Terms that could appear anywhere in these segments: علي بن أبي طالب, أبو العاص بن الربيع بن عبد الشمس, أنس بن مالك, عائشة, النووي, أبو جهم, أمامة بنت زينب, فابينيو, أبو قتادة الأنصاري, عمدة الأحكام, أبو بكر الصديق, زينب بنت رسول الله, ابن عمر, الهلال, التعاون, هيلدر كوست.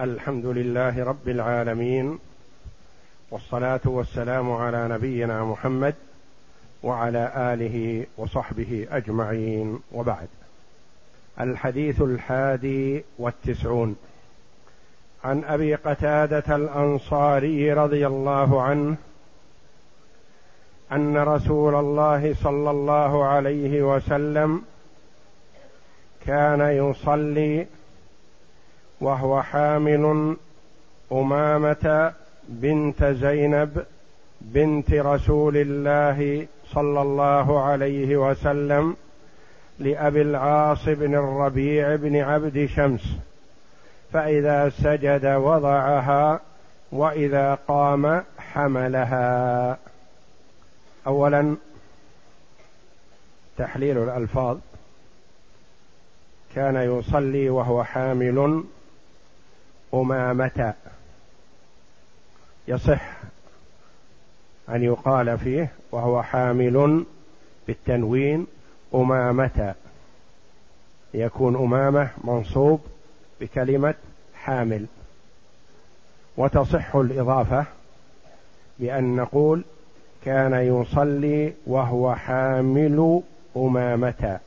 الحمد لله رب العالمين، والصلاة والسلام على نبينا محمد وعلى آله وصحبه أجمعين، وبعد. الحديث 91 عن أبي قتادة الأنصاري رضي الله عنه أن رسول الله صلى الله عليه وسلم كان يصلي وهو حامل أمامة بنت زينب بنت رسول الله صلى الله عليه وسلم لأبي العاص بن الربيع بن عبد الشمس، فإذا سجد وضعها وإذا قام حملها. أولا تحليل الألفاظ: كان يصلي وهو حامل أمامة، يصح أن يقال فيه وهو حامل بالتنوين أمامة، يكون أمامة منصوب بكلمة حامل. وتصح الإضافة بأن نقول كان يصلي وهو حامل أمامة،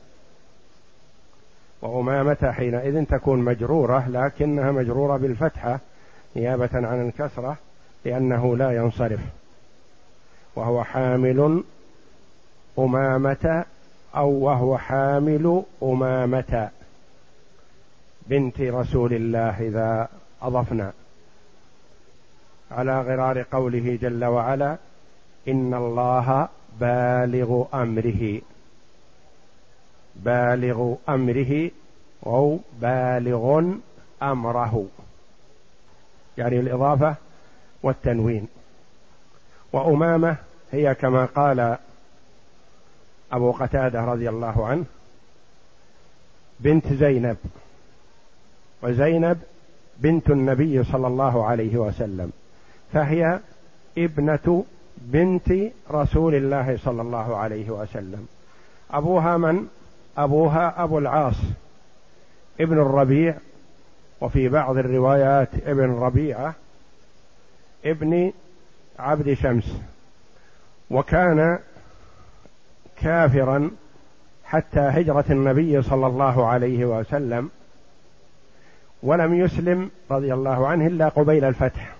وأمامة حينئذ تكون مجرورة، لكنها مجرورة بالفتحة نيابة عن الكسرة لأنه لا ينصرف. وهو حامل أمامة، أو وهو حامل أمامة بنت رسول الله إذا أضفنا، على غرار قوله جل وعلا: إن الله بالغ أمره. بالغ أمره أو بالغ أمره، يعني الإضافة والتنوين. وأمامة هي كما قال أبو قتادة رضي الله عنه بنت زينب، وزينب بنت النبي صلى الله عليه وسلم، فهي ابنة بنت رسول الله صلى الله عليه وسلم. أبوها من؟ أبوها أبو العاص ابن الربيع، وفي بعض الروايات ابن ربيعة ابن عبد شمس، وكان كافرا حتى هجرة النبي صلى الله عليه وسلم، ولم يسلم رضي الله عنه إلا قبيل الفتح،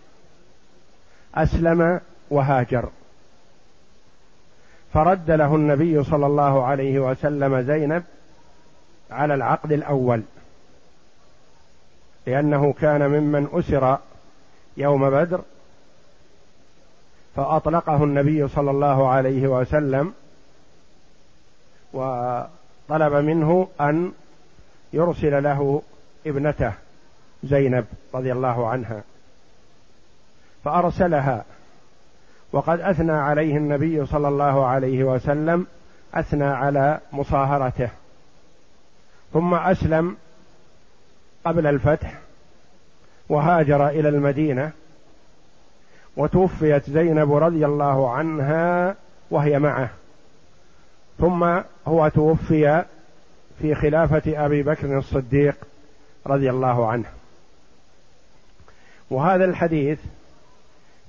أسلم وهاجر، فرد له النبي صلى الله عليه وسلم زينب على العقد الأول، لأنه كان ممن أسر يوم بدر، فأطلقه النبي صلى الله عليه وسلم وطلب منه أن يرسل له ابنته زينب رضي الله عنها، فأرسلها، وقد أثنى عليه النبي صلى الله عليه وسلم، أثنى على مصاهرته، ثم أسلم قبل الفتح وهاجر إلى المدينة، وتوفيت زينب رضي الله عنها وهي معه، ثم هو توفي في خلافة أبي بكر الصديق رضي الله عنه. وهذا الحديث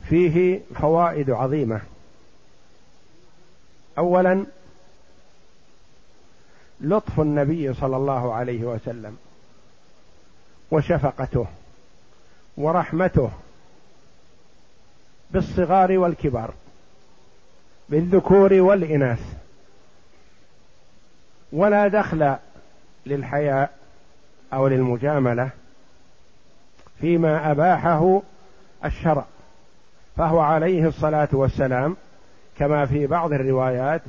فيه فوائد عظيمة. أولا، لطف النبي صلى الله عليه وسلم وشفقته ورحمته بالصغار والكبار، بالذكور والإناث، ولا دخل للحياء أو للمجاملة فيما أباحه الشرع، فهو عليه الصلاة والسلام كما في بعض الروايات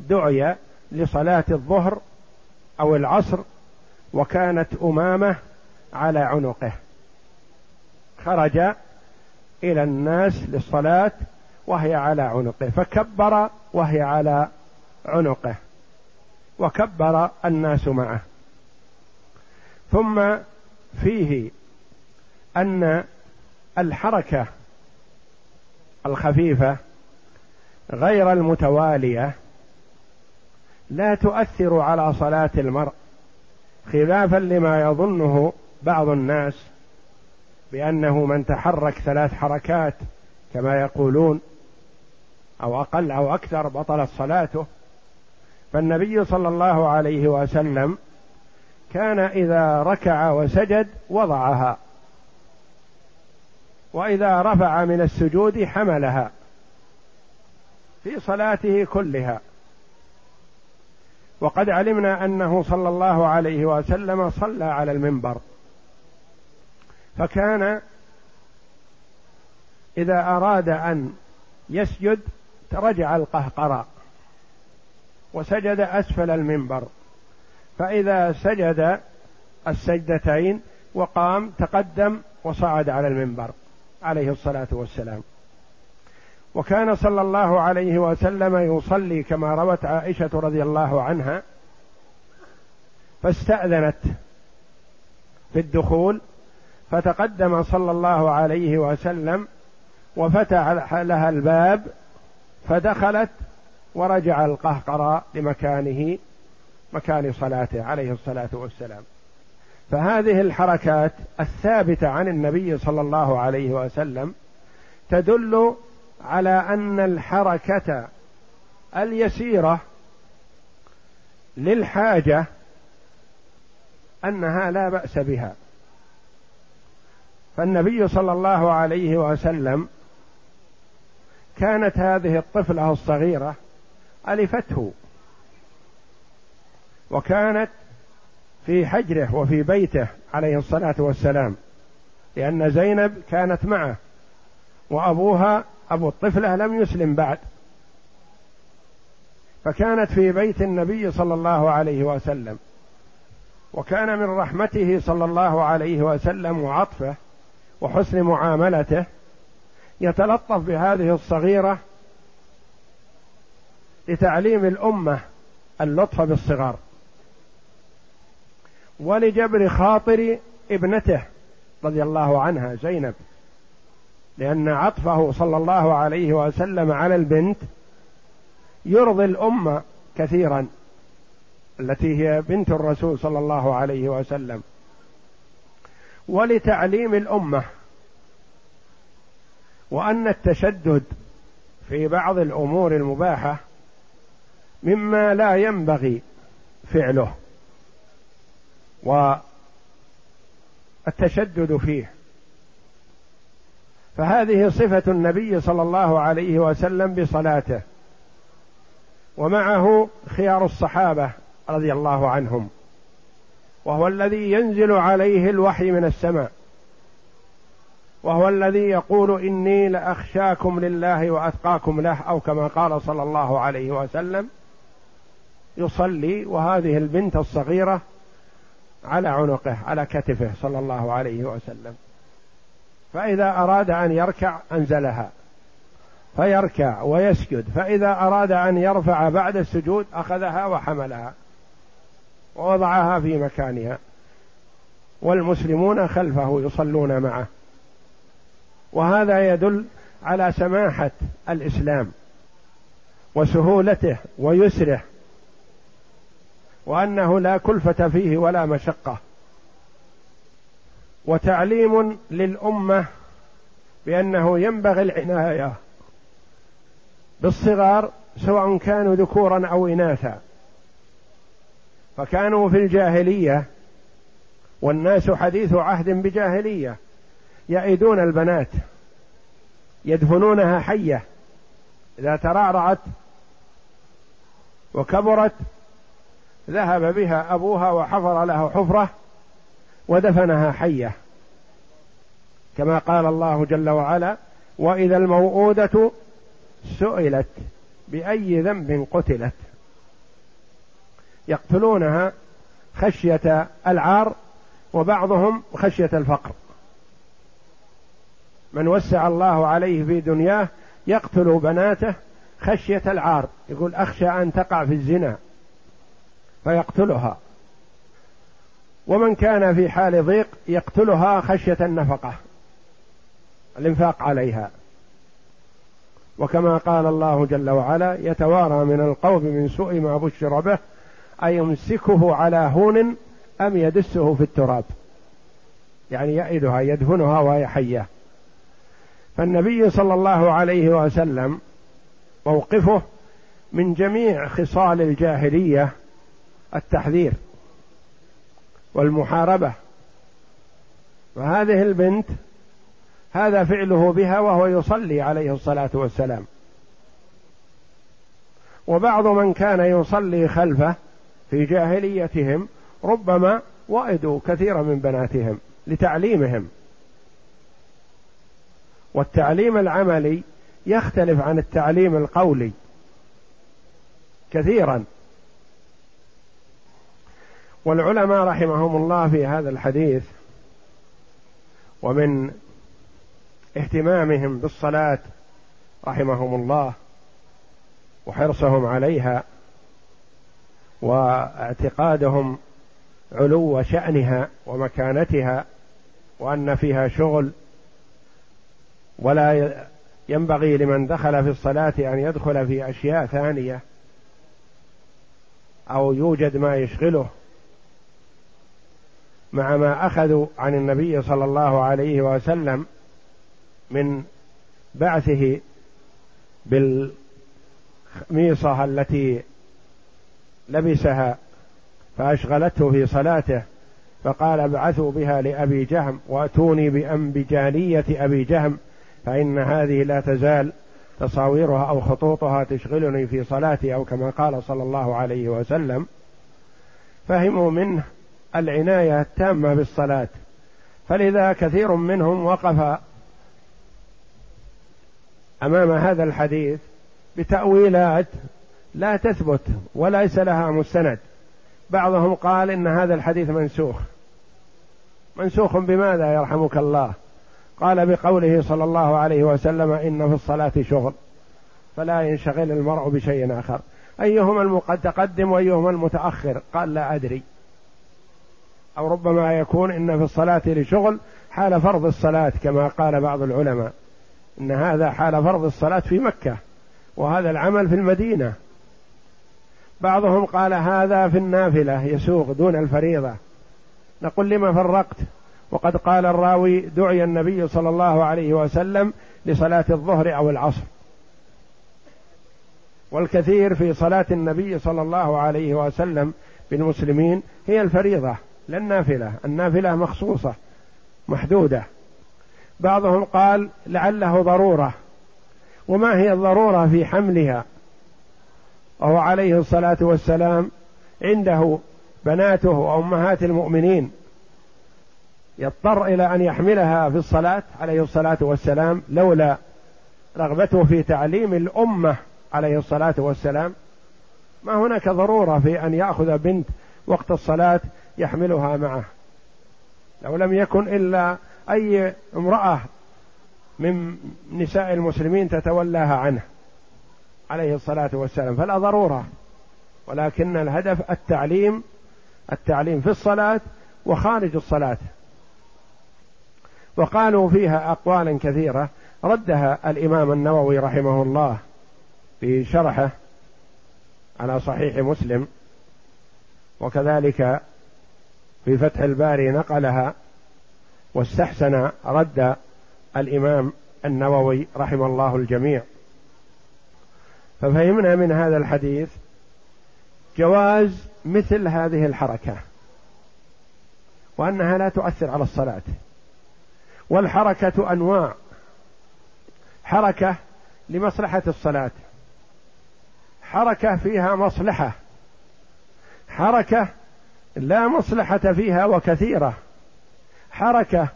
دعي لصلاة الظهر أو العصر وكانت أمامة على عنقه، خرج إلى الناس للصلاة وهي على عنقه، فكبر وهي على عنقه، وكبر الناس معه. ثم فيه أن الحركة الخفيفة غير المتوالية لا تؤثر على صلاة المرء، خلافا لما يظنه بعض الناس بأنه من تحرك 3 حركات كما يقولون أو أقل أو أكثر بطلت صلاته. فالنبي صلى الله عليه وسلم كان إذا ركع وسجد وضعها، وإذا رفع من السجود حملها في صلاته كلها. وقد علمنا أنه صلى الله عليه وسلم صلى على المنبر، فكان إذا أراد أن يسجد رجع القهقرى وسجد أسفل المنبر، فإذا سجد السجدتين وقام تقدم وصعد على المنبر عليه الصلاة والسلام. وكان صلى الله عليه وسلم يصلي كما روت عائشة رضي الله عنها، فاستأذنت في الدخول فتقدم صلى الله عليه وسلم وفتح لها الباب فدخلت، ورجع القهقرى لمكانه مكان صلاته عليه الصلاة والسلام. فهذه الحركات الثابتة عن النبي صلى الله عليه وسلم تدل على أن الحركة اليسيرة للحاجة أنها لا بأس بها. فالنبي صلى الله عليه وسلم كانت هذه الطفلة الصغيرة ألفته، وكانت في حجره وفي بيته عليه الصلاة والسلام، لأن زينب كانت معه وأبوها أبو الطفلة لم يسلم بعد، فكانت في بيت النبي صلى الله عليه وسلم. وكان من رحمته صلى الله عليه وسلم وعطفه وحسن معاملته يتلطف بهذه الصغيرة لتعليم الأمة اللطف بالصغار ولجبر خاطر ابنته رضي الله عنها زينب، لأن عطفه صلى الله عليه وسلم على البنت يرضي الأمة كثيرا التي هي بنت الرسول صلى الله عليه وسلم، ولتعليم الأمة وأن التشدد في بعض الأمور المباحة مما لا ينبغي فعله والتشدد فيه. فهذه صفة النبي صلى الله عليه وسلم بصلاته، ومعه خيار الصحابة رضي الله عنهم، وهو الذي ينزل عليه الوحي من السماء، وهو الذي يقول إني لأخشاكم لله وأتقاكم له، أو كما قال صلى الله عليه وسلم. يصلي وهذه البنت الصغيرة على عنقه على كتفه صلى الله عليه وسلم، فإذا أراد أن يركع أنزلها فيركع ويسجد، فإذا أراد أن يرفع بعد السجود أخذها وحملها ووضعها في مكانها، والمسلمون خلفه يصلون معه. وهذا يدل على سماحة الإسلام وسهولته ويسره، وأنه لا كلفة فيه ولا مشقة، وتعليم للأمة بأنه ينبغي العناية بالصغار سواء كانوا ذكورا أو إناثا. فكانوا في الجاهلية والناس حديث عهد بجاهلية يعيدون البنات يدفنونها حية، إذا ترعرعت وكبرت ذهب بها أبوها وحفر لها حفرة ودفنها حية، كما قال الله جل وعلا وإذا الموءودة سئلت بأي ذنب قتلت، يقتلونها خشية العار وبعضهم خشية الفقر. من وسع الله عليه في دنياه يقتل بناته خشية العار، يقول أخشى أن تقع في الزنا فيقتلها، ومن كان في حال ضيق يقتلها خشية النفقة الإنفاق عليها، وكما قال الله جل وعلا يتوارى من القوم من سوء ما بشر به أيمسكه على هون أم يدسه في التراب. يعني يأيدها يدفنها وهي حية. فالنبي صلى الله عليه وسلم موقفه من جميع خصال الجاهلية التحذير والمحاربة، وهذه البنت هذا فعله بها وهو يصلي عليه الصلاة والسلام، وبعض من كان يصلي خلفه في جاهليتهم ربما وأدوا كثيرا من بناتهم لتعليمهم، والتعليم العملي يختلف عن التعليم القولي كثيرا. والعلماء رحمهم الله في هذا الحديث ومن اهتمامهم بالصلاة رحمهم الله وحرصهم عليها واعتقادهم علو شأنها ومكانتها وأن فيها شغل، ولا ينبغي لمن دخل في الصلاة أن يدخل في أشياء ثانية أو يوجد ما يشغله، مع ما أخذوا عن النبي صلى الله عليه وسلم من بعثه بالخميصة التي لبسها فأشغلته في صلاته، فقال ابعثوا بها لأبي جهم وأتوني بجانية أبي جهم فإن هذه لا تزال تصاويرها أو خطوطها تشغلني في صلاتي، أو كما قال صلى الله عليه وسلم. فهموا منه العناية التامة بالصلاة، فلذا كثير منهم وقف أمام هذا الحديث بتأويلات لا تثبت وليس لها مستند. بعضهم قال إن هذا الحديث منسوخ بماذا يرحمك الله؟ قال بقوله صلى الله عليه وسلم إن في الصلاة شغل فلا ينشغل المرء بشيء آخر، أيهما المتقدم وأيهما المتأخر؟ قال لا أدري، أو ربما يكون إن في الصلاة لشغل حال فرض الصلاة كما قال بعض العلماء إن هذا حال فرض الصلاة في مكة وهذا العمل في المدينة. بعضهم قال هذا في النافلة يسوق دون الفريضة. نقول لما فرقت؟ وقد قال الراوي دعي النبي صلى الله عليه وسلم لصلاة الظهر أو العصر، والكثير في صلاة النبي صلى الله عليه وسلم بالمسلمين هي الفريضة لا النافلة، النافلة مخصوصة محدودة. بعضهم قال لعله ضرورة، وما هي الضرورة في حملها؟ وهو عليه الصلاة والسلام عنده بناته وأمهات المؤمنين يضطر إلى أن يحملها في الصلاة عليه الصلاة والسلام، لولا رغبته في تعليم الأمة عليه الصلاة والسلام ما هناك ضرورة في أن يأخذ بنت وقت الصلاة يحملها معه، لو لم يكن إلا أي امرأة من نساء المسلمين تتولاها عنه عليه الصلاة والسلام فلا ضرورة. ولكن الهدف التعليم في الصلاة وخارج الصلاة. وقالوا فيها أقوالا كثيرة ردها الإمام النووي رحمه الله في شرحه على صحيح مسلم، وكذلك في فتح الباري نقلها واستحسن رد الإمام النووي رحمه الله الجميع. ففهمنا من هذا الحديث جواز مثل هذه الحركة وأنها لا تؤثر على الصلاة. والحركة أنواع، حركة لمصلحة الصلاة، حركة فيها مصلحة، حركة لا مصلحة فيها وكثيرة، حركة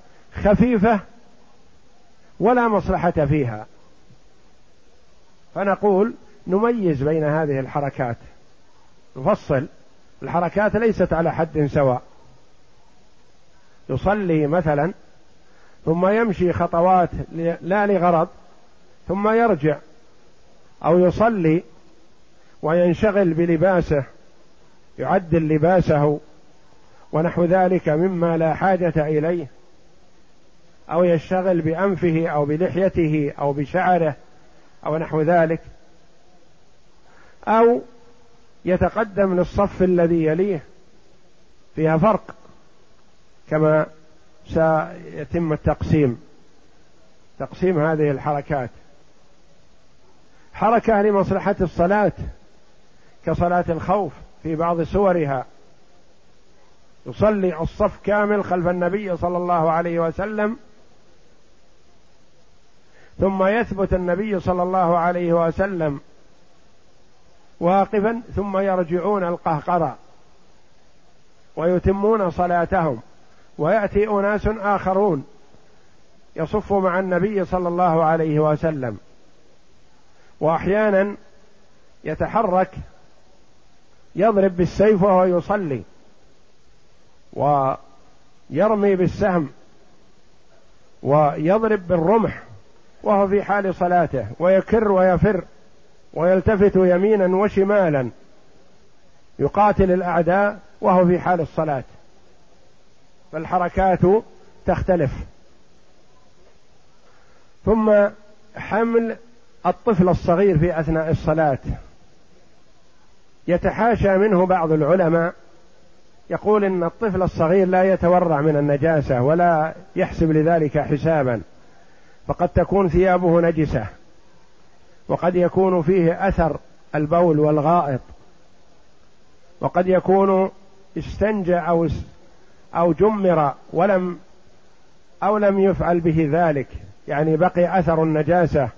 خفيفة ولا مصلحة فيها. فنقول نميز بين هذه الحركات، نفصل. الحركات ليست على حد سواء، يصلي مثلا ثم يمشي خطوات لا لغرض ثم يرجع، أو يصلي وينشغل بلباسه يعدل لباسه ونحو ذلك مما لا حاجة إليه، أو يشتغل بأنفه أو بلحيته أو بشعره أو نحو ذلك، أو يتقدم للصف الذي يليه. فيها فرق كما سيتم تقسيم هذه الحركات. حركة لمصلحة الصلاة كصلاة الخوف في بعض صورها، يصلي الصف كامل خلف النبي صلى الله عليه وسلم، ثم يثبت النبي صلى الله عليه وسلم واقفا، ثم يرجعون القهقرة ويتمون صلاتهم، ويأتي أناس آخرون يصف مع النبي صلى الله عليه وسلم. وأحيانا يتحرك يضرب بالسيف وهو يصلي، ويرمي بالسهم، ويضرب بالرمح وهو في حال صلاته، ويكر ويفر ويلتفت يمينا وشمالا، يقاتل الأعداء وهو في حال الصلاة. فالحركات تختلف. ثم حمل الطفل الصغير في أثناء الصلاة، يتحاشى منه بعض العلماء، يقول إن الطفل الصغير لا يتورع من النجاسة ولا يحسب لذلك حسابا، فقد تكون ثيابه نجسة، وقد يكون فيه أثر البول والغائط، وقد يكون استنجى أو جمر أو لم يفعل به ذلك، يعني بقي أثر النجاسة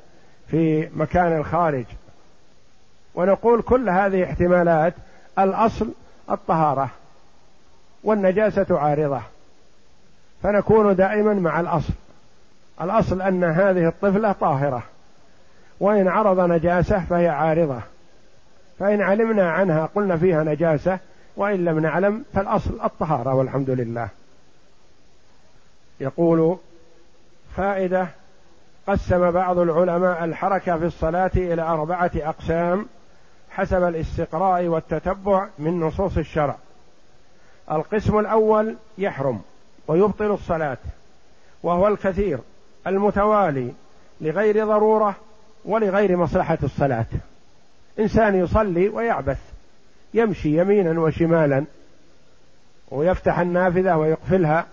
في مكان الخارج. ونقول كل هذه احتمالات، الأصل الطهارة والنجاسة عارضة، فنكون دائما مع الأصل. الأصل أن هذه الطفلة طاهرة، وإن عرض نجاسة فهي عارضة، فإن علمنا عنها قلنا فيها نجاسة، وإن لم نعلم فالأصل الطهارة والحمد لله. يقول فائدة: قسم بعض العلماء الحركة في الصلاة إلى 4 أقسام حسب الاستقراء والتتبع من نصوص الشرع. القسم الأول يحرم ويبطل الصلاة، وهو الكثير المتوالي لغير ضرورة ولغير مصلحة الصلاة. إنسان يصلي ويعبث، يمشي يمينا وشمالا، ويفتح النافذة ويقفلها،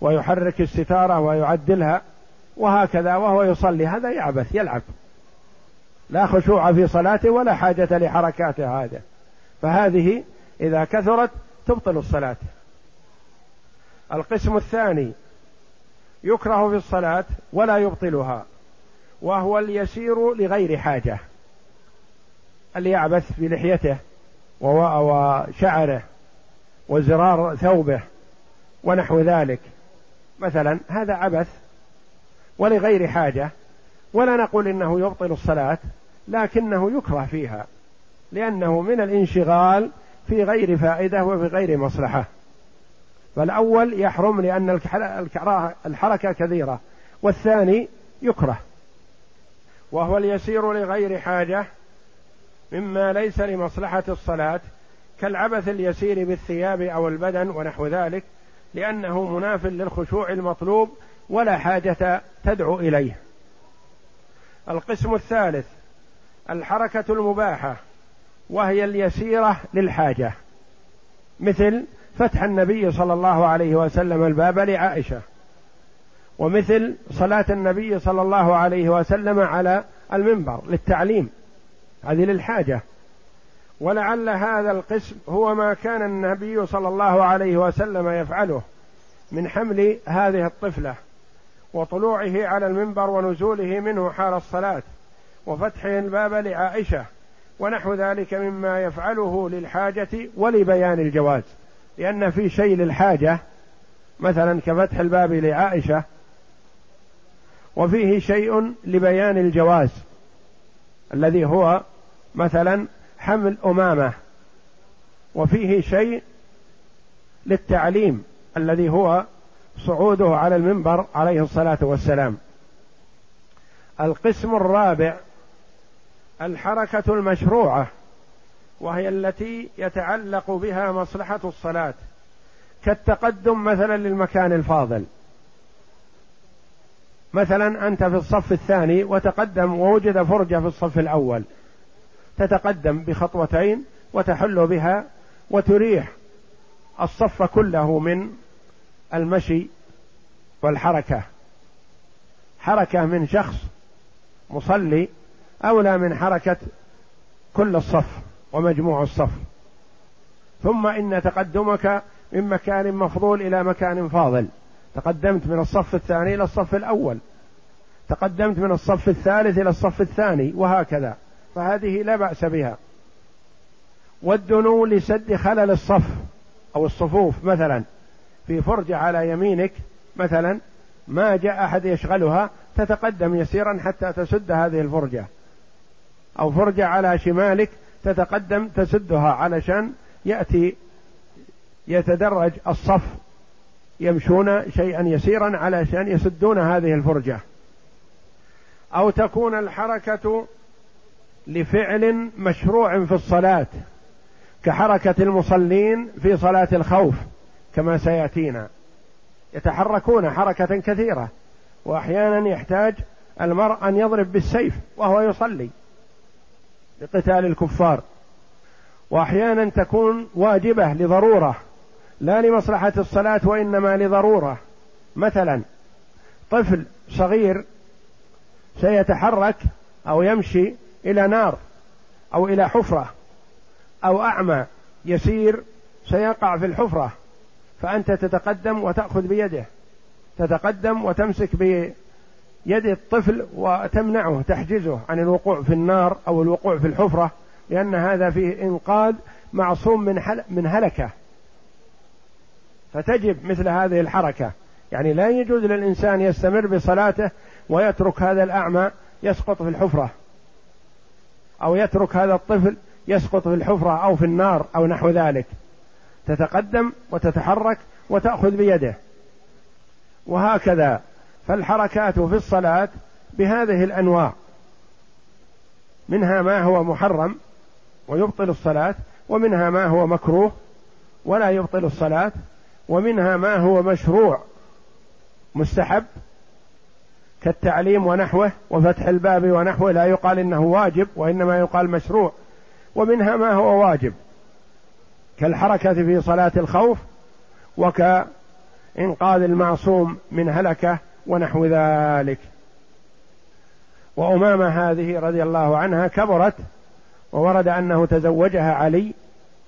ويحرك الستارة ويعدلها، وهكذا وهو يصلي، هذا يعبث يلعب، لا خشوع في صلاته ولا حاجة لحركاته هذا، فهذه إذا كثرت تبطل الصلاة. القسم الثاني يكره في الصلاة ولا يبطلها، وهو اليسير لغير حاجة، اللي يعبث في لحيته وشعره وزرار ثوبه ونحو ذلك مثلا، هذا عبث ولغير حاجة، ولا نقول إنه يبطل الصلاة، لكنه يكره فيها لأنه من الانشغال في غير فائدة وفي غير مصلحة. فالأول يحرم لأن الحركة كثيرة، والثاني يكره وهو اليسير لغير حاجة مما ليس لمصلحة الصلاة، كالعبث اليسير بالثياب أو البدن ونحو ذلك، لأنه مناف للخشوع المطلوب ولا حاجة تدعو إليه. القسم الثالث الحركة المباحة، وهي اليسيرة للحاجة، مثل فتح النبي صلى الله عليه وسلم الباب لعائشة، ومثل صلاة النبي صلى الله عليه وسلم على المنبر للتعليم، هذه للحاجة. ولعل هذا القسم هو ما كان النبي صلى الله عليه وسلم يفعله من حمل هذه الطفلة وطلوعه على المنبر ونزوله منه حال الصلاة وفتحه الباب لعائشة ونحو ذلك مما يفعله للحاجة ولبيان الجواز، لأن في شيء للحاجة مثلا كفتح الباب لعائشة، وفيه شيء لبيان الجواز الذي هو مثلا حمل أمامة، وفيه شيء للتعليم الذي هو صعوده على المنبر عليه الصلاة والسلام. القسم الرابع الحركة المشروعة، وهي التي يتعلق بها مصلحة الصلاة، كالتقدم مثلا للمكان الفاضل، مثلا أنت في الصف الثاني وتقدم ووجد فرجة في الصف الأول، تتقدم بخطوتين وتحل بها وتريح الصف كله من المشي والحركة حركة من شخص مصلي أولى من حركة كل الصف ومجموع الصف. ثم إن تقدمك من مكان مفضول إلى مكان فاضل، تقدمت من الصف الثاني إلى الصف الأول، تقدمت من الصف الثالث إلى الصف الثاني، وهكذا، فهذه لا بأس بها. والدنو لسد خلل الصف أو الصفوف، مثلا في فرجة على يمينك مثلا ما جاء أحد يشغلها، تتقدم يسيرا حتى تسد هذه الفرجة، أو فرجة على شمالك تتقدم تسدها علشان يأتي يتدرج الصف، يمشون شيئا يسيرا علشان يسدون هذه الفرجة. أو تكون الحركة لفعل مشروع في الصلاة كحركة المصلين في صلاة الخوف كما سيأتينا، يتحركون حركة كثيرة، وأحيانا يحتاج المرء أن يضرب بالسيف وهو يصلي لقتال الكفار، وأحيانا تكون واجبة لضرورة لا لمصلحة الصلاة وإنما لضرورة. مثلا طفل صغير سيتحرك أو يمشي إلى نار أو إلى حفرة، أو أعمى يسير سيقع في الحفرة، فأنت تتقدم وتأخذ بيده، تتقدم وتمسك بيد الطفل وتمنعه، تحجزه عن الوقوع في النار أو الوقوع في الحفرة، لأن هذا فيه إنقاذ، معصوم من هلكة، فتجب مثل هذه الحركة. يعني لا يجوز للإنسان يستمر بصلاته ويترك هذا الأعمى يسقط في الحفرة، أو يترك هذا الطفل يسقط في الحفرة أو في النار أو نحو ذلك، تتقدم وتتحرك وتأخذ بيده، وهكذا. فالحركات في الصلاة بهذه الأنواع، منها ما هو محرم ويبطل الصلاة، ومنها ما هو مكروه ولا يبطل الصلاة، ومنها ما هو مشروع مستحب كالتعليم ونحوه وفتح الباب ونحوه، لا يقال إنه واجب وإنما يقال مشروع، ومنها ما هو واجب كالحركة في صلاة الخوف وكإنقاذ المعصوم من هلكة ونحو ذلك. وأمامة هذه رضي الله عنها كبرت، وورد أنه تزوجها علي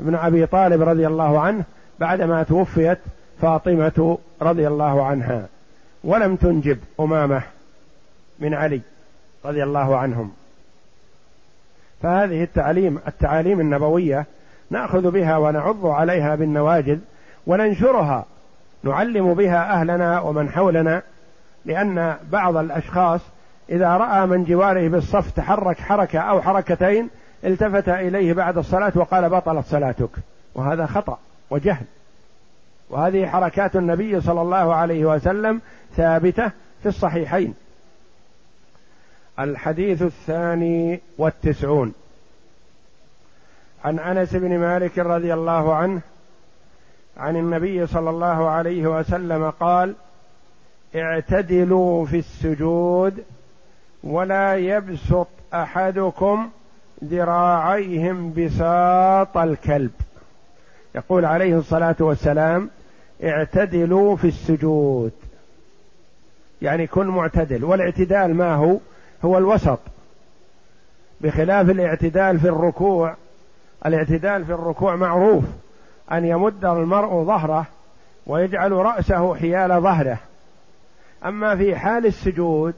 بن أبي طالب رضي الله عنه بعدما توفيت فاطمة رضي الله عنها، ولم تنجب أمامة من علي رضي الله عنهم. فهذه التعاليم النبوية نأخذ بها ونعض عليها بالنواجذ وننشرها، نعلم بها أهلنا ومن حولنا، لأن بعض الأشخاص إذا رأى من جواره بالصف تحرك حركة أو حركتين التفت إليه بعد الصلاة وقال بطلت صلاتك، وهذا خطأ وجهل. وهذه حركات النبي صلى الله عليه وسلم ثابتة في الصحيحين. الحديث 92 عن أنس بن مالك رضي الله عنه عن النبي صلى الله عليه وسلم قال: اعتدلوا في السجود ولا يبسط أحدكم ذراعيهم بساط الكلب. يقول عليه الصلاة والسلام: اعتدلوا في السجود، يعني كن معتدل. والاعتدال ما هو؟ هو الوسط، بخلاف الاعتدال في الركوع. الاعتدال في الركوع معروف أن يمد المرء ظهره ويجعل رأسه حيال ظهره. أما في حال السجود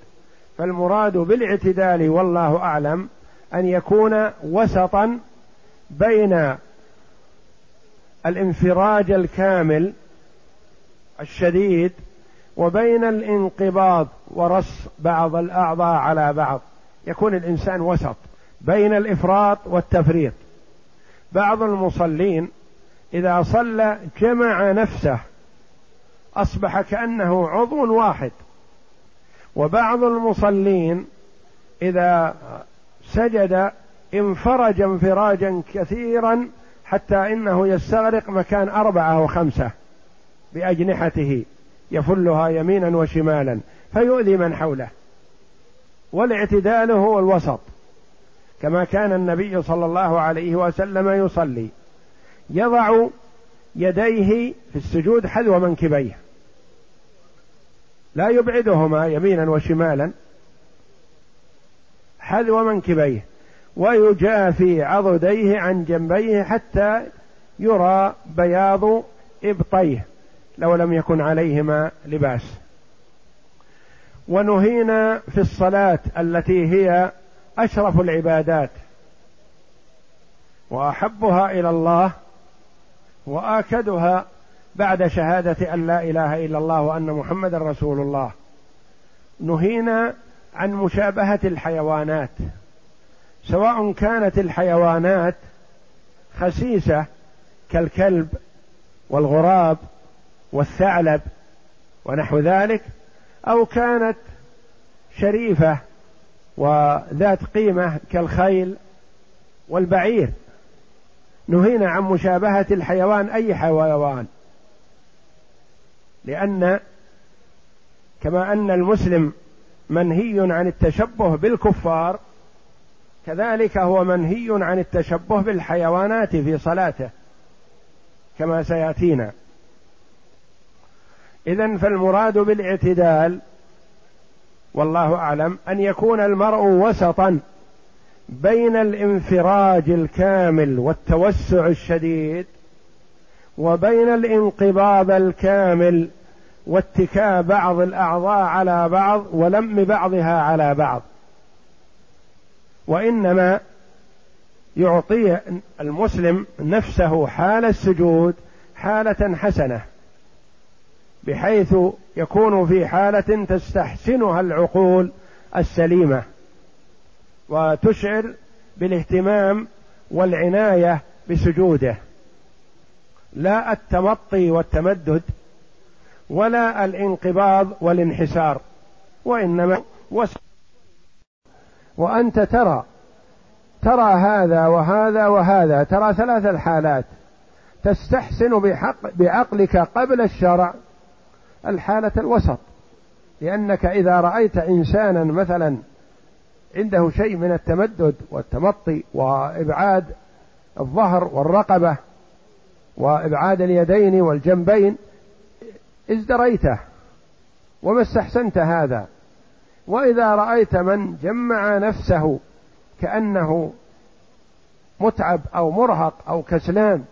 فالمراد بالاعتدال والله أعلم أن يكون وسطا بين الانفراج الكامل الشديد وبين الانقباض ورص بعض الأعضاء على بعض، يكون الإنسان وسط بين الإفراط والتفريط. بعض المصلين إذا صلى جمع نفسه أصبح كأنه عضو واحد، وبعض المصلين إذا سجد انفرج انفراجا كثيرا حتى إنه يستغرق مكان 4 أو 5 بأجنحته يفلها يمينا وشمالا فيؤذي من حوله. والاعتدال هو الوسط، كما كان النبي صلى الله عليه وسلم يصلي يضع يديه في السجود حذو منكبيه، لا يبعدهما يمينا وشمالا حذو منكبيه، ويجافي عضديه عن جنبيه حتى يرى بياض إبطيه لو لم يكن عليهما لباس. ونهينا في الصلاة التي هي أشرف العبادات وأحبها إلى الله وآكدها بعد شهادة أن لا إله إلا الله وأن محمد رسول الله، نهينا عن مشابهة الحيوانات، سواء كانت الحيوانات خسيسة كالكلب والغراب والثعلب ونحو ذلك، أو كانت شريفة وذات قيمة كالخيل والبعير. نهينا عن مشابهة الحيوان أي حيوان، لأن كما أن المسلم منهي عن التشبه بالكفار كذلك هو منهي عن التشبه بالحيوانات في صلاته كما سيأتينا. إذن فالمراد بالاعتدال والله أعلم أن يكون المرء وسطا بين الانفراج الكامل والتوسع الشديد وبين الانقباض الكامل واتكاء بعض الأعضاء على بعض ولم بعضها على بعض، وإنما يعطي المسلم نفسه حال السجود حالة حسنة بحيث يكون في حالة تستحسنها العقول السليمة وتشعر بالاهتمام والعناية بسجوده، لا التمطي والتمدد ولا الانقباض والانحسار، وإنما وأنت ترى هذا وهذا وهذا، ترى ثلاث الحالات، تستحسن بعقلك قبل الشرع الحالة الوسط، لأنك إذا رأيت إنسانا مثلا عنده شيء من التمدد والتمطي وإبعاد الظهر والرقبة وإبعاد اليدين والجنبين ازدريته وما استحسنت هذا، وإذا رأيت من جمع نفسه كأنه متعب أو مرهق أو كسلان،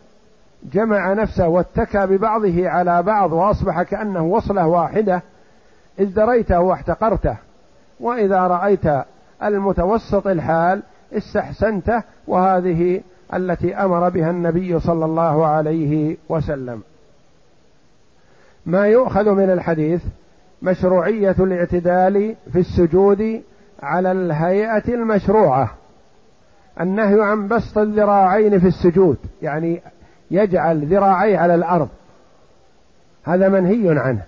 جمع نفسه واتكى ببعضه على بعض وأصبح كأنه وصلة واحدة، ازدريته واحتقرته، وإذا رأيت المتوسط الحال استحسنته، وهذه التي أمر بها النبي صلى الله عليه وسلم. ما يؤخذ من الحديث مشروعية الاعتدال في السجود على الهيئة المشروعة، النهي عن بسط الذراعين في السجود، يعني يجعل ذراعيه على الأرض، هذا منهي عنه،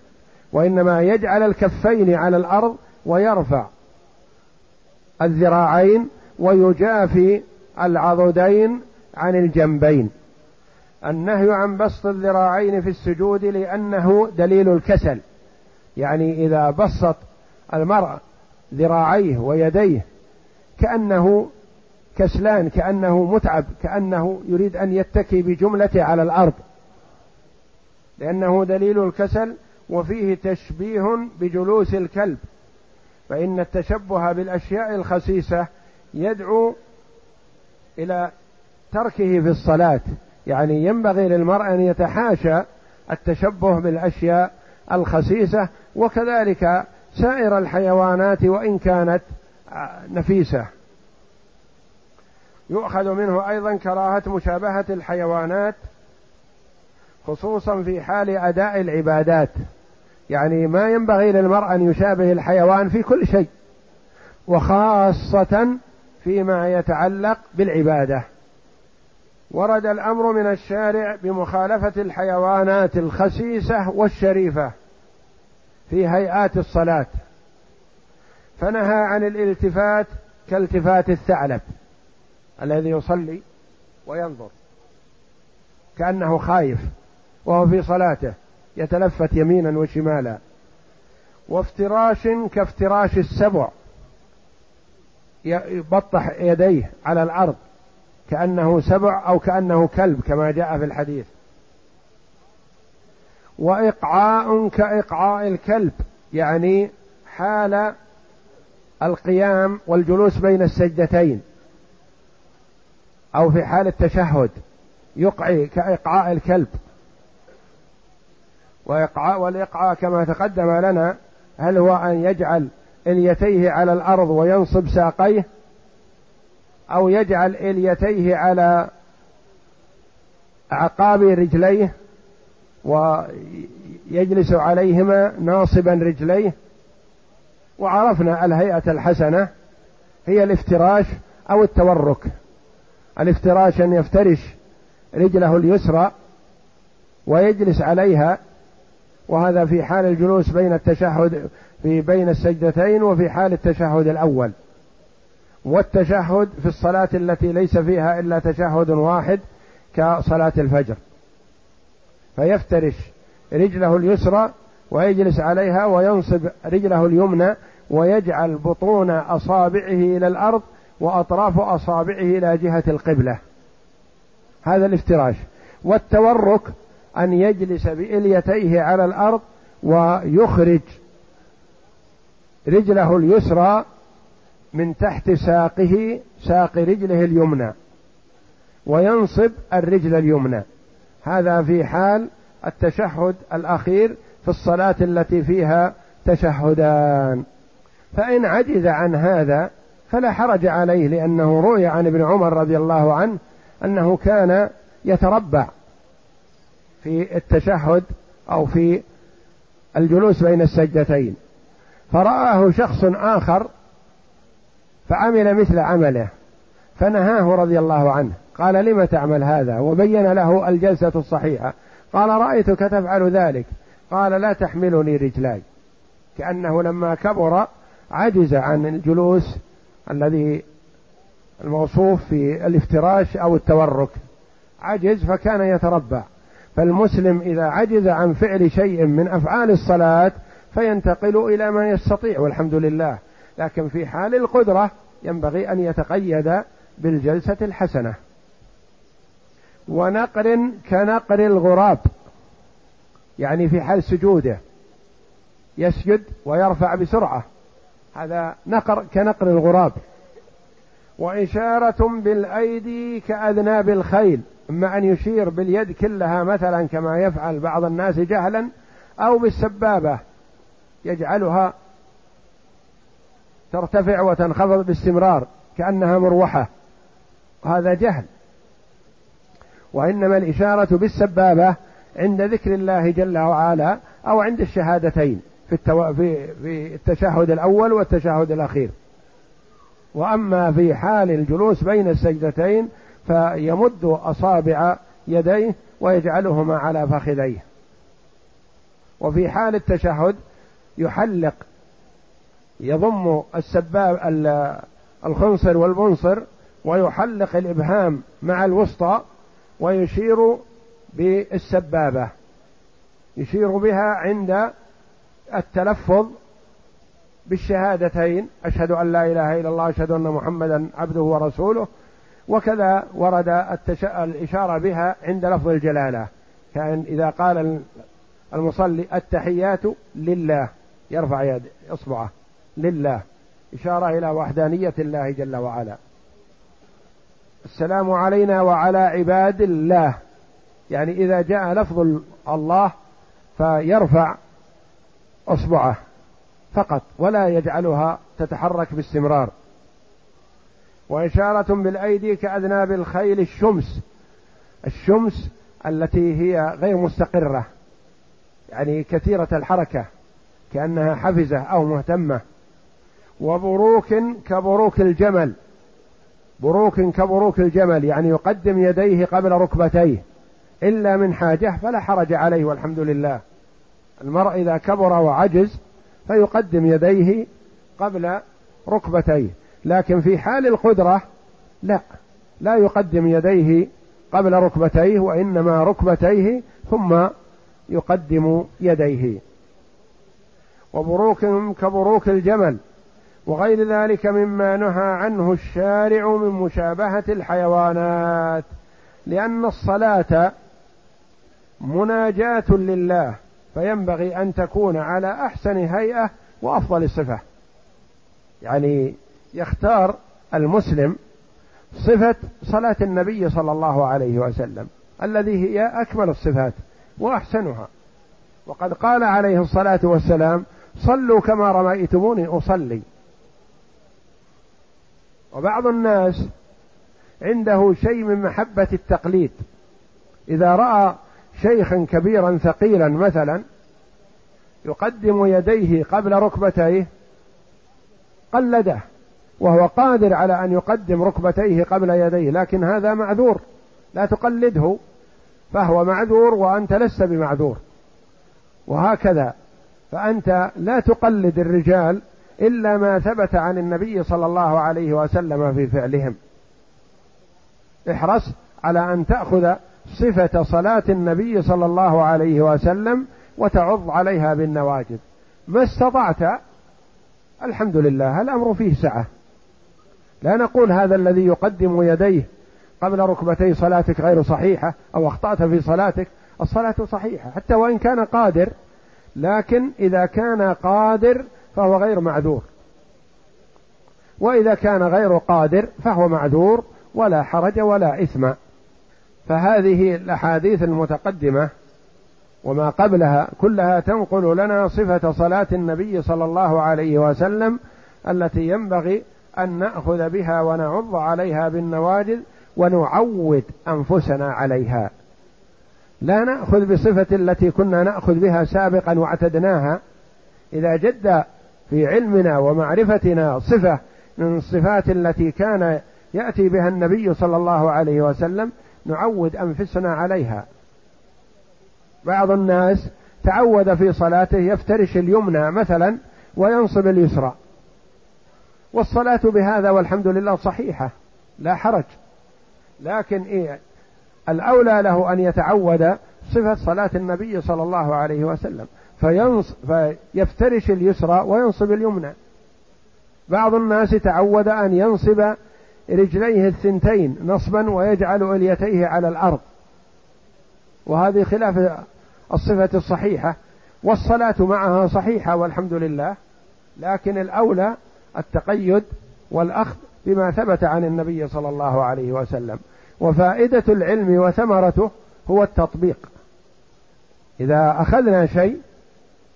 وإنما يجعل الكفين على الأرض ويرفع الذراعين ويجافي العضدين عن الجنبين. النهي عن بسط الذراعين في السجود لأنه دليل الكسل، يعني إذا بسط المرء ذراعيه ويديه كأنه كسلان، كأنه متعب، كأنه يريد أن يتكي بجملته على الأرض، لأنه دليل الكسل، وفيه تشبيه بجلوس الكلب، فإن التشبه بالأشياء الخسيسة يدعو إلى تركه في الصلاة، يعني ينبغي للمرء أن يتحاشى التشبه بالأشياء الخسيسة، وكذلك سائر الحيوانات وإن كانت نفيسة. يؤخذ منه أيضا كراهة مشابهة الحيوانات خصوصا في حال أداء العبادات، يعني ما ينبغي للمرء أن يشابه الحيوان في كل شيء، وخاصة فيما يتعلق بالعبادة. ورد الأمر من الشارع بمخالفة الحيوانات الخسيسة والشريفة في هيئات الصلاة، فنهى عن الالتفات كالتفات الثعلب الذي يصلي وينظر كأنه خايف وهو في صلاته، يتلفت يمينا وشمالا. وافتراش كافتراش السبع، يبطح يديه على الأرض كأنه سبع أو كأنه كلب كما جاء في الحديث. وإقعاء كإقعاء الكلب، يعني حال القيام والجلوس بين السجدتين أو في حال التشهد يقعي كإقعاء الكلب. والإقعاء كما تقدم لنا هل هو أن يجعل إليتيه على الأرض وينصب ساقيه أو يجعل إليتيه على عقاب رجليه ويجلس عليهما ناصبا رجليه. وعرفنا الهيئة الحسنة هي الافتراش أو التورك. الافتراش أن يفترش رجله اليسرى ويجلس عليها، وهذا في حال الجلوس بين التشهد في بين السجدتين وفي حال التشهد الأول. والتشهد في الصلاة التي ليس فيها إلا تشهد واحد كصلاة الفجر، فيفترش رجله اليسرى ويجلس عليها وينصب رجله اليمنى ويجعل بطون أصابعه إلى الأرض وأطراف أصابعه إلى جهة القبلة، هذا الافتراش. والتورك أن يجلس بإليتيه على الأرض ويخرج رجله اليسرى من تحت ساقه ساق رجله اليمنى وينصب الرجل اليمنى، هذا في حال التشهد الأخير في الصلاة التي فيها تشهدان. فإن عجز عن هذا فلا حرج عليه، لأنه روي عن ابن عمر رضي الله عنه أنه كان يتربع في التشهد أو في الجلوس بين السجدتين، فرآه شخص آخر فعمل مثل عمله فنهاه رضي الله عنه، قال لم تعمل هذا، وبين له الجلسة الصحيحة. قال رأيتك تفعل ذلك، قال لا تحملني رجلاي، كأنه لما كبر عجز عن الجلوس الذي الموصوف في الافتراش أو التورك، عجز فكان يتربع. فالمسلم إذا عجز عن فعل شيء من أفعال الصلاة فينتقل إلى ما يستطيع والحمد لله، لكن في حال القدرة ينبغي أن يتقيد بالجلسة الحسنة. ونقر كنقر الغراب، يعني في حال سجوده يسجد ويرفع بسرعة، هذا نقر كنقر الغراب. وإشارة بالأيدي كأذناب الخيل، إما أن يشير باليد كلها مثلا كما يفعل بعض الناس جهلا، أو بالسبابة يجعلها ترتفع وتنخفض باستمرار كأنها مروحة، هذا جهل. وإنما الإشارة بالسبابة عند ذكر الله جل وعلا أو عند الشهادتين في التشهد الأول والتشهد الأخير. وأما في حال الجلوس بين السجدتين فيمد أصابع يديه ويجعلهما على فخذيه. وفي حال التشهد يحلق، يضم السباب الخنصر والبنصر ويحلق الإبهام مع الوسطى ويشير بالسبابة، يشير بها عند التلفظ بالشهادتين، أشهد أن لا إله إلا الله أشهد أن محمدا عبده ورسوله. وكذا ورد الإشارة بها عند لفظ الجلالة، كان إذا قال المصلي التحيات لله يرفع يد إصبعه لله، إشارة إلى وحدانية الله جل وعلا. السلام علينا وعلى عباد الله، يعني إذا جاء لفظ الله فيرفع إصبعه فقط ولا يجعلها تتحرك باستمرار. وإشارة بالأيدي كأذناب الخيل الشمس، الشمس التي هي غير مستقرة، يعني كثيرة الحركة كأنها حفزة أو مهتمة. وبروك كبروك الجمل، بروك كبروك الجمل يعني يقدم يديه قبل ركبتيه إلا من حاجة فلا حرج عليه والحمد لله. المرء إذا كبر وعجز فيقدم يديه قبل ركبتيه، لكن في حال القدرة لا يقدم يديه قبل ركبتيه، وإنما ركبتيه ثم يقدم يديه. وبروك كبروك الجمل وغير ذلك مما نهى عنه الشارع من مشابهة الحيوانات، لأن الصلاة مناجاة لله فينبغي أن تكون على أحسن هيئة وأفضل الصفة. يعني يختار المسلم صفة صلاة النبي صلى الله عليه وسلم الذي هي أكمل الصفات وأحسنها، وقد قال عليه الصلاة والسلام: صلوا كما رأيتموني أصلي. وبعض الناس عنده شيء من محبة التقليد، إذا رأى شيخا كبيرا ثقيلا مثلا يقدم يديه قبل ركبتيه قلده، وهو قادر على أن يقدم ركبتيه قبل يديه، لكن هذا معذور، لا تقلده، فهو معذور وأنت لست بمعذور. وهكذا فأنت لا تقلد الرجال إلا ما ثبت عن النبي صلى الله عليه وسلم في فعلهم. احرص على أن تأخذ صفة صلاة النبي صلى الله عليه وسلم وتعض عليها بالنواجذ، ما استطعت الحمد لله، الأمر فيه سعة. لا نقول هذا الذي يقدم يديه قبل ركبتي صلاتك غير صحيحة أو أخطأت في صلاتك، الصلاة صحيحة حتى وإن كان قادر، لكن إذا كان قادر فهو غير معذور، وإذا كان غير قادر فهو معذور ولا حرج ولا إثم. فهذه الأحاديث المتقدمة وما قبلها كلها تنقل لنا صفة صلاة النبي صلى الله عليه وسلم التي ينبغي أن نأخذ بها ونعض عليها بالنواجذ ونعود أنفسنا عليها. لا نأخذ بصفة التي كنا نأخذ بها سابقا واعتدناها. إذا جد في علمنا ومعرفتنا صفة من الصفات التي كان يأتي بها النبي صلى الله عليه وسلم نعود أنفسنا عليها. بعض الناس تعود في صلاته يفترش اليمنى مثلا وينصب اليسرى، والصلاة بهذا والحمد لله صحيحة لا حرج، لكن الأولى له أن يتعود صفة صلاة النبي صلى الله عليه وسلم فيفترش اليسرى وينصب اليمنى. بعض الناس تعود أن ينصب رجليه الثنتين نصبا ويجعل اليتيه على الأرض، وهذه خلاف الصفة الصحيحة، والصلاة معها صحيحة والحمد لله، لكن الأولى التقيد والأخذ بما ثبت عن النبي صلى الله عليه وسلم. وفائدة العلم وثمرته هو التطبيق، إذا أخذنا شيء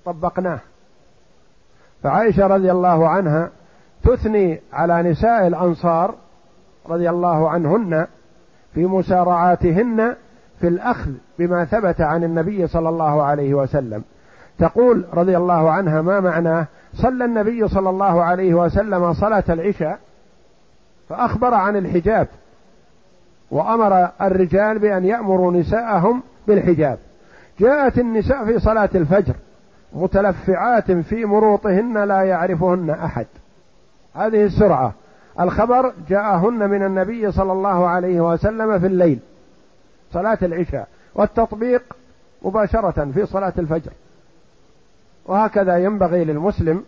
طبقناه. فعائشة رضي الله عنها تثني على نساء الأنصار رضي الله عنهن في مسارعاتهن في الأخذ بما ثبت عن النبي صلى الله عليه وسلم، تقول رضي الله عنها ما معناه: صلى النبي صلى الله عليه وسلم صلاة العشاء فأخبر عن الحجاب وأمر الرجال بأن يأمروا نساءهم بالحجاب، جاءت النساء في صلاة الفجر متلفعات في مروطهن لا يعرفهن أحد، هذه السرعة. الخبر جاءهن من النبي صلى الله عليه وسلم في الليل صلاة العشاء، والتطبيق مباشرة في صلاة الفجر. وهكذا ينبغي للمسلم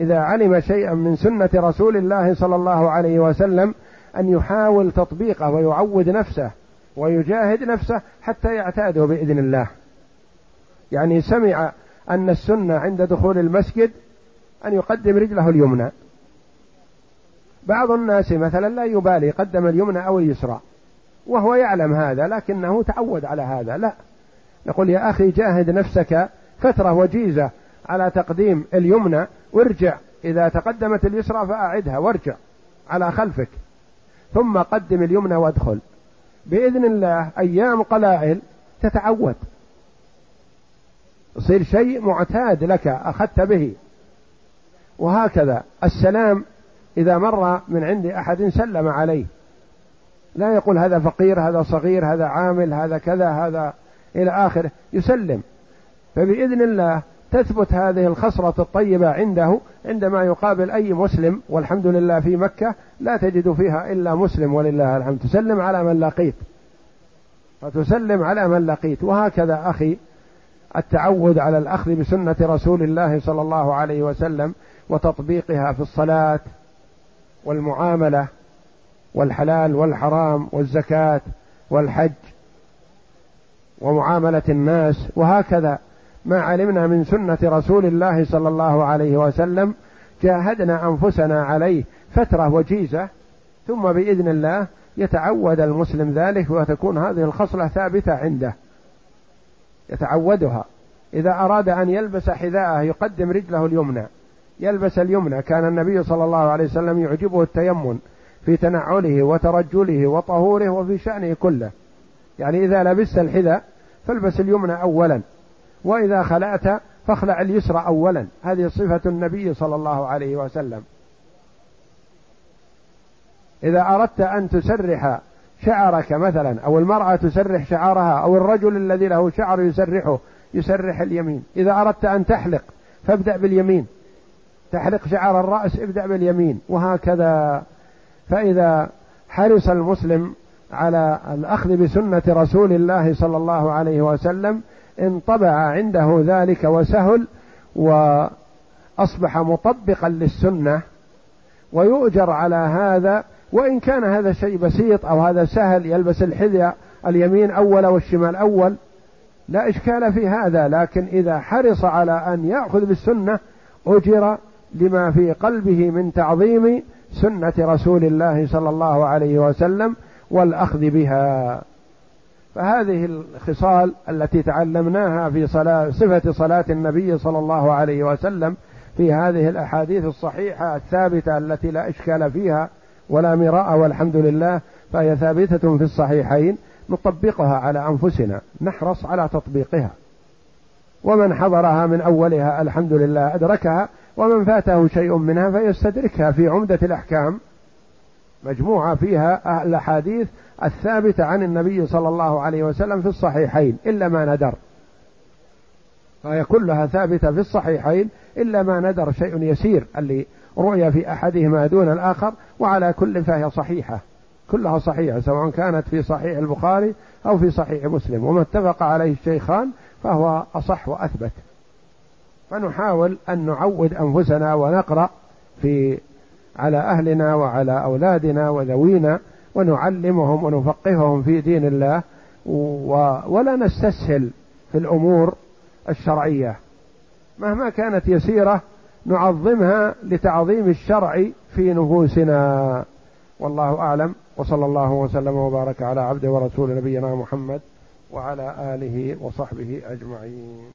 إذا علم شيئا من سنة رسول الله صلى الله عليه وسلم أن يحاول تطبيقه ويعود نفسه ويجاهد نفسه حتى يعتاده بإذن الله. يعني سمع أن السنة عند دخول المسجد أن يقدم رجله اليمنى، بعض الناس مثلا لا يبالي قدم اليمنى أو اليسرى وهو يعلم هذا لكنه تعود على هذا، لا، نقول يا أخي جاهد نفسك فترة وجيزة على تقديم اليمنى وارجع، إذا تقدمت اليسرى فأعدها وارجع على خلفك، ثم قدم اليمنى وادخل، بإذن الله أيام قلائل تتعود، يصير شيء معتاد لك أخذت به. وهكذا السلام إذا مر من عند أحد سلم عليه، لا يقول هذا فقير، هذا صغير، هذا عامل، هذا كذا، هذا إلى آخره، يسلم. فبإذن الله تثبت هذه الخصلة الطيبة عنده عندما يقابل أي مسلم، والحمد لله في مكة لا تجد فيها إلا مسلم ولله الحمد، تسلم على من لقيت فتسلم على من لقيت. وهكذا أخي التعود على الأخذ بسنة رسول الله صلى الله عليه وسلم وتطبيقها في الصلاة والمعاملة والحلال والحرام والزكاة والحج ومعاملة الناس. وهكذا ما علمنا من سنة رسول الله صلى الله عليه وسلم جاهدنا أنفسنا عليه فترة وجيزة، ثم بإذن الله يتعود المسلم ذلك وتكون هذه الخصلة ثابتة عنده يتعودها. إذا أراد أن يلبس حذاءه يقدم رجله اليمنى، يلبس اليمنى. كان النبي صلى الله عليه وسلم يعجبه التيمم في تنعله وترجله وطهوره وفي شأنه كله، يعني إذا لبست الحذاء فالبس اليمنى أولا، وإذا خلعت فاخلع اليسرى أولا، هذه صفة النبي صلى الله عليه وسلم. إذا أردت أن تسرح شعرك مثلا، أو المرأة تسرح شعرها، أو الرجل الذي له شعر يسرحه، يسرح اليمين. إذا أردت أن تحلق فابدأ باليمين، تحلق شعر الرأس ابدأ باليمين، وهكذا. فإذا حرص المسلم على الأخذ بسنة رسول الله صلى الله عليه وسلم انطبع عنده ذلك وسهل، وأصبح مطبقا للسنة ويؤجر على هذا، وإن كان هذا شيء بسيط أو هذا سهل، يلبس الحذاء اليمين أول والشمال أول، لا إشكال في هذا. لكن إذا حرص على أن يأخذ بالسنة أجر لما في قلبه من تعظيم سنة رسول الله صلى الله عليه وسلم والأخذ بها. فهذه الخصال التي تعلمناها في صفة صلاة النبي صلى الله عليه وسلم في هذه الأحاديث الصحيحة الثابتة التي لا إشكال فيها ولا مراء، والحمد لله، فهي ثابتة في الصحيحين، نطبقها على أنفسنا، نحرص على تطبيقها، ومن حضرها من أولها الحمد لله أدركها، ومن فاته شيء منها فيستدركها في عمدة الأحكام، مجموعة فيها الأحاديث الثابتة عن النبي صلى الله عليه وسلم في الصحيحين إلا ما ندر، فهي كلها ثابتة في الصحيحين إلا ما ندر، شيء يسير اللي رؤية في أحدهما دون الآخر، وعلى كل فهي صحيحة، كلها صحيحة، سواء كانت في صحيح البخاري أو في صحيح مسلم، وما اتفق عليه الشيخان فهو أصح وأثبت. فنحاول أن نعود أنفسنا ونقرأ على أهلنا وعلى أولادنا وذوينا، ونعلمهم ونفقههم في دين الله، ولا نستسهل في الأمور الشرعية مهما كانت يسيرة، نعظمها لتعظيم الشرع في نفوسنا. والله أعلم، وصلى الله وسلم وبارك على عبده ورسول نبينا محمد وعلى آله وصحبه أجمعين.